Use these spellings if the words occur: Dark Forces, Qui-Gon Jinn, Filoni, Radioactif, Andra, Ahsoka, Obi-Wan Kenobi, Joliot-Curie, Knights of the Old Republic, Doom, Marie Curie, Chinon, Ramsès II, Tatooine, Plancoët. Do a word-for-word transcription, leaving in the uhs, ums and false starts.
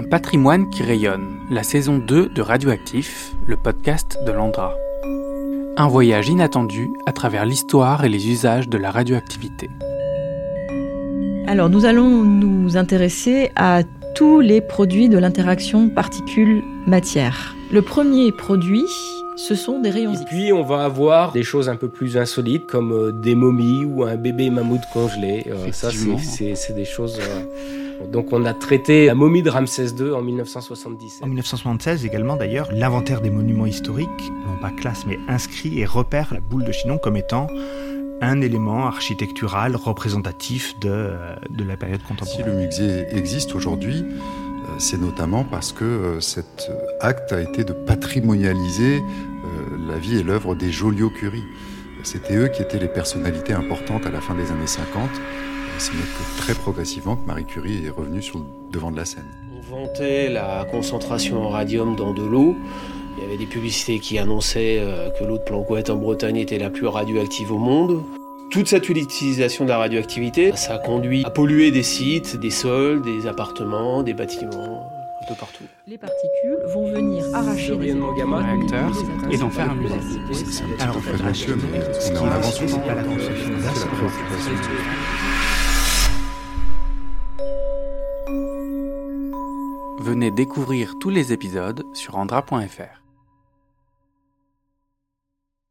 Un patrimoine qui rayonne, la saison deux de Radioactif, le podcast de l'Andra. Un voyage inattendu à travers l'histoire et les usages de la radioactivité. Alors nous allons nous intéresser à tous les produits de l'interaction particules-matière. Le premier produit, ce sont des rayons X. Et puis on va avoir des choses un peu plus insolites comme des momies ou un bébé mammouth congelé. Euh, ça c'est, c'est, c'est des choses... Euh... Donc on a traité la momie de Ramsès deux en dix-neuf cent soixante-dix. En dix-neuf cent soixante-seize également d'ailleurs, l'inventaire des monuments historiques, non pas classe mais inscrit et repère la boule de Chinon comme étant un élément architectural représentatif de, de la période contemporaine. Si le musée existe aujourd'hui, c'est notamment parce que cet acte a été de patrimonialiser la vie et l'œuvre des Joliot-Curie. C'était eux qui étaient les personnalités importantes à la fin des années cinquante. C'est que très progressivement que Marie Curie est revenue sur le devant de la scène. On vantait la concentration en radium dans de l'eau. Il y avait des publicités qui annonçaient que l'eau de Plancoët en Bretagne était la plus radioactive au monde. Toute cette utilisation de la radioactivité, ça a conduit à polluer des sites, des sols, des appartements, des bâtiments, un peu partout. Les particules vont venir arracher les réacteurs et d'en faire un musée. Alors, on peut rassurer, on est en avance, on pas la construction, c'est la préoccupation. Venez découvrir tous les épisodes sur andra point f r.